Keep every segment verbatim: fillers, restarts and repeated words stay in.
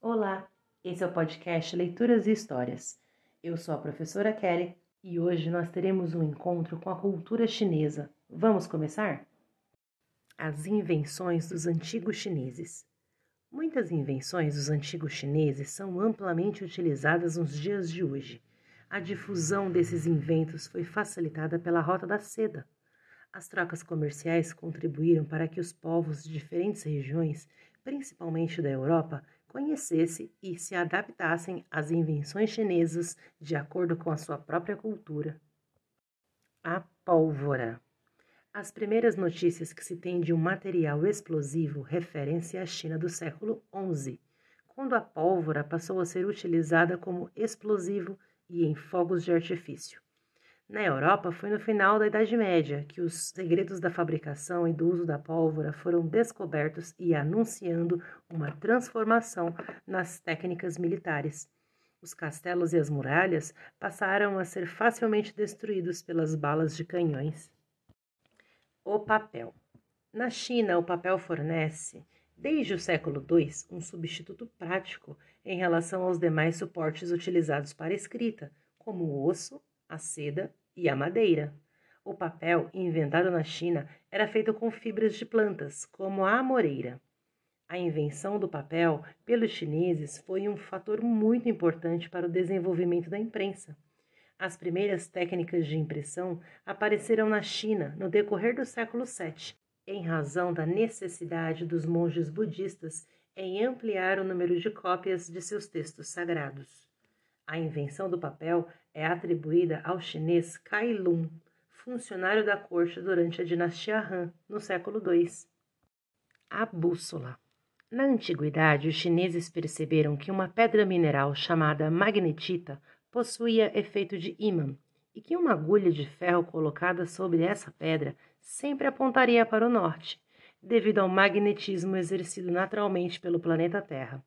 Olá, esse é o podcast Leituras e Histórias. Eu sou a professora Kelly e hoje nós teremos um encontro com a cultura chinesa. Vamos começar? As invenções dos antigos chineses. Muitas invenções dos antigos chineses são amplamente utilizadas nos dias de hoje. A difusão desses inventos foi facilitada pela Rota da Seda. As trocas comerciais contribuíram para que os povos de diferentes regiões, principalmente da Europa, conhecessem e se adaptassem às invenções chinesas de acordo com a sua própria cultura. A pólvora. As primeiras notícias que se tem de um material explosivo referem-se à China do século onze, quando a pólvora passou a ser utilizada como explosivo e em fogos de artifício. Na Europa, foi no final da Idade Média que os segredos da fabricação e do uso da pólvora foram descobertos e anunciando uma transformação nas técnicas militares. Os castelos e as muralhas passaram a ser facilmente destruídos pelas balas de canhões. O papel. Na China, o papel fornece, desde o século segundo, um substituto prático em relação aos demais suportes utilizados para escrita, como o osso, a seda e a madeira. O papel, inventado na China, era feito com fibras de plantas, como a amoreira. A invenção do papel pelos chineses foi um fator muito importante para o desenvolvimento da imprensa. As primeiras técnicas de impressão apareceram na China no decorrer do século sétimo, em razão da necessidade dos monges budistas em ampliar o número de cópias de seus textos sagrados. A invenção do papel é atribuída ao chinês Cai Lun, funcionário da corte durante a dinastia Han, no século segundo. A bússola. Na antiguidade, os chineses perceberam que uma pedra mineral chamada magnetita possuía efeito de ímã e que uma agulha de ferro colocada sobre essa pedra sempre apontaria para o norte, devido ao magnetismo exercido naturalmente pelo planeta Terra.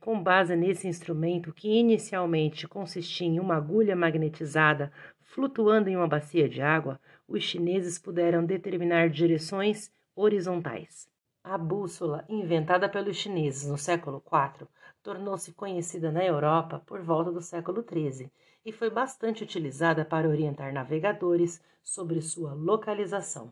Com base nesse instrumento, que inicialmente consistia em uma agulha magnetizada flutuando em uma bacia de água, os chineses puderam determinar direções horizontais. A bússola, inventada pelos chineses no século quarto, tornou-se conhecida na Europa por volta do século treze e foi bastante utilizada para orientar navegadores sobre sua localização.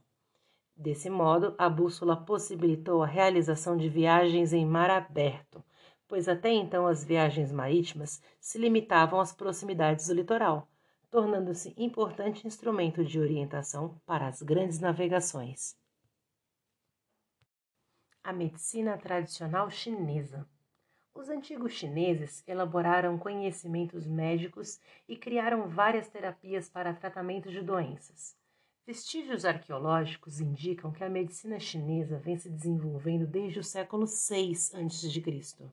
Desse modo, a bússola possibilitou a realização de viagens em mar aberto, pois até então as viagens marítimas se limitavam às proximidades do litoral, tornando-se importante instrumento de orientação para as grandes navegações. A medicina tradicional chinesa. Os antigos chineses elaboraram conhecimentos médicos e criaram várias terapias para tratamento de doenças. Vestígios arqueológicos indicam que a medicina chinesa vem se desenvolvendo desde o século seis antes de Cristo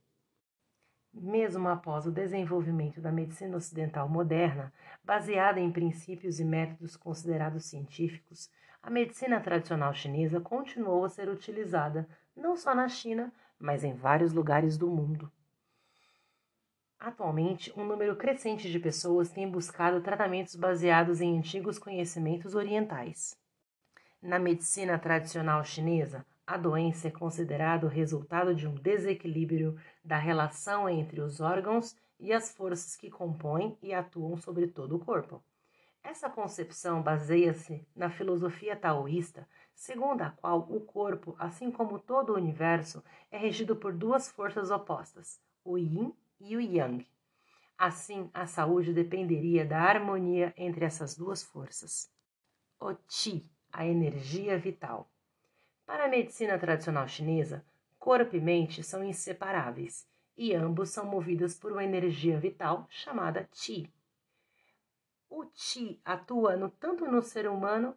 Mesmo após o desenvolvimento da medicina ocidental moderna, baseada em princípios e métodos considerados científicos, a medicina tradicional chinesa continuou a ser utilizada não só na China, mas em vários lugares do mundo. Atualmente, um número crescente de pessoas tem buscado tratamentos baseados em antigos conhecimentos orientais. Na medicina tradicional chinesa, a doença é considerada o resultado de um desequilíbrio da relação entre os órgãos e as forças que compõem e atuam sobre todo o corpo. Essa concepção baseia-se na filosofia taoísta, segundo a qual o corpo, assim como todo o universo, é regido por duas forças opostas, o Yin e o Yang. Assim, a saúde dependeria da harmonia entre essas duas forças. O Qi, a energia vital. Para a medicina tradicional chinesa, corpo e mente são inseparáveis e ambos são movidos por uma energia vital chamada Qi. O Qi atua no, tanto no ser humano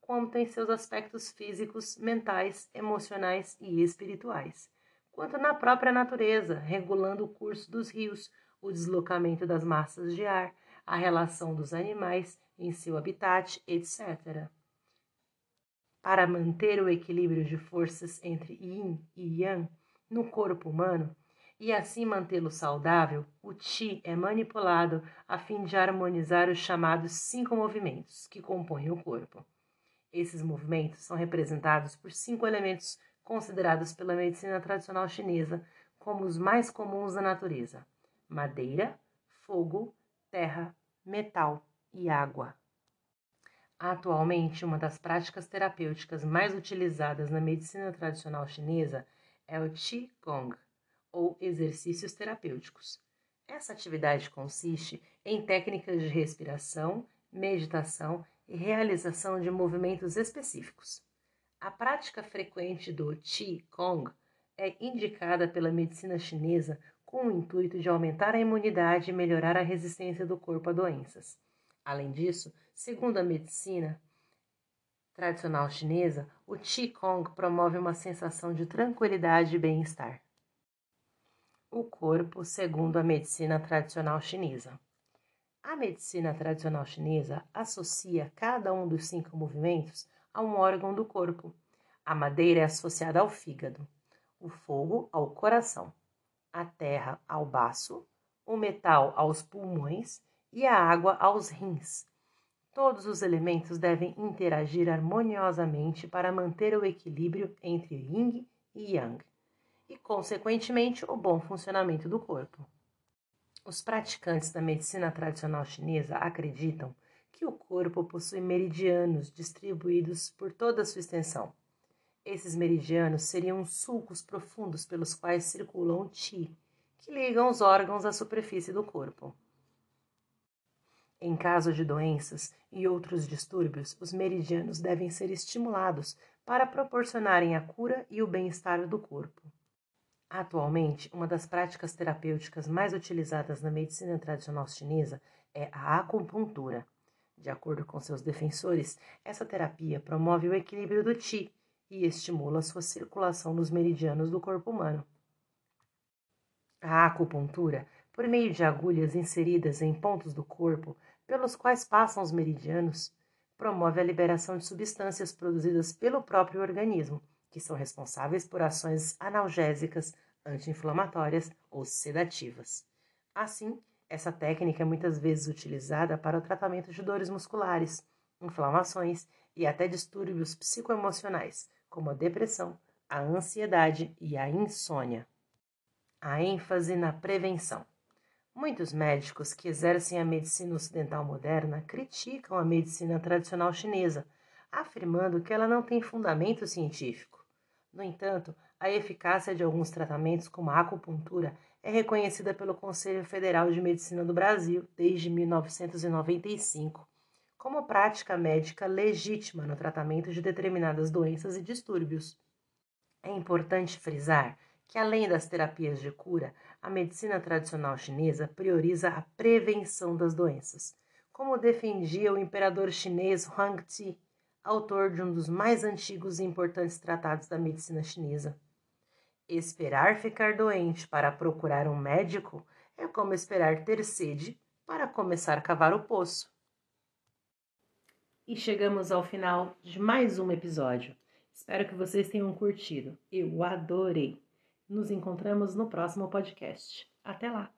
quanto em seus aspectos físicos, mentais, emocionais e espirituais, quanto na própria natureza, regulando o curso dos rios, o deslocamento das massas de ar, a relação dos animais em seu habitat, etcétera. Para manter o equilíbrio de forças entre Yin e Yang no corpo humano e assim mantê-lo saudável, o Qi é manipulado a fim de harmonizar os chamados cinco movimentos que compõem o corpo. Esses movimentos são representados por cinco elementos considerados pela medicina tradicional chinesa como os mais comuns da natureza: madeira, fogo, terra, metal e água. Atualmente, uma das práticas terapêuticas mais utilizadas na medicina tradicional chinesa é o Qigong, ou exercícios terapêuticos. Essa atividade consiste em técnicas de respiração, meditação e realização de movimentos específicos. A prática frequente do Qigong é indicada pela medicina chinesa com o intuito de aumentar a imunidade e melhorar a resistência do corpo a doenças. Além disso, segundo a medicina tradicional chinesa, o Qigong promove uma sensação de tranquilidade e bem-estar. O corpo, segundo a medicina tradicional chinesa. A medicina tradicional chinesa associa cada um dos cinco movimentos a um órgão do corpo. A madeira é associada ao fígado, o fogo ao coração, a terra ao baço, o metal aos pulmões e a água aos rins. Todos os elementos devem interagir harmoniosamente para manter o equilíbrio entre Yin e Yang e, consequentemente, o bom funcionamento do corpo. Os praticantes da medicina tradicional chinesa acreditam que o corpo possui meridianos distribuídos por toda a sua extensão. Esses meridianos seriam sulcos profundos pelos quais circula o Qi, que ligam os órgãos à superfície do corpo. Em caso de doenças e outros distúrbios, os meridianos devem ser estimulados para proporcionarem a cura e o bem-estar do corpo. Atualmente, uma das práticas terapêuticas mais utilizadas na medicina tradicional chinesa é a acupuntura. De acordo com seus defensores, essa terapia promove o equilíbrio do Qi e estimula sua circulação nos meridianos do corpo humano. A acupuntura, por meio de agulhas inseridas em pontos do corpo, pelos quais passam os meridianos, promove a liberação de substâncias produzidas pelo próprio organismo, que são responsáveis por ações analgésicas, anti-inflamatórias ou sedativas. Assim, essa técnica é muitas vezes utilizada para o tratamento de dores musculares, inflamações e até distúrbios psicoemocionais, como a depressão, a ansiedade e a insônia. A ênfase na prevenção. Muitos médicos que exercem a medicina ocidental moderna criticam a medicina tradicional chinesa, afirmando que ela não tem fundamento científico. No entanto, a eficácia de alguns tratamentos, como a acupuntura, é reconhecida pelo Conselho Federal de Medicina do Brasil desde mil novecentos e noventa e cinco, como prática médica legítima no tratamento de determinadas doenças e distúrbios. É importante frisar que, além das terapias de cura, a medicina tradicional chinesa prioriza a prevenção das doenças, como defendia o imperador chinês Huang Ti, autor de um dos mais antigos e importantes tratados da medicina chinesa. Esperar ficar doente para procurar um médico é como esperar ter sede para começar a cavar o poço. E chegamos ao final de mais um episódio. Espero que vocês tenham curtido. Eu adorei! Nos encontramos no próximo podcast. Até lá!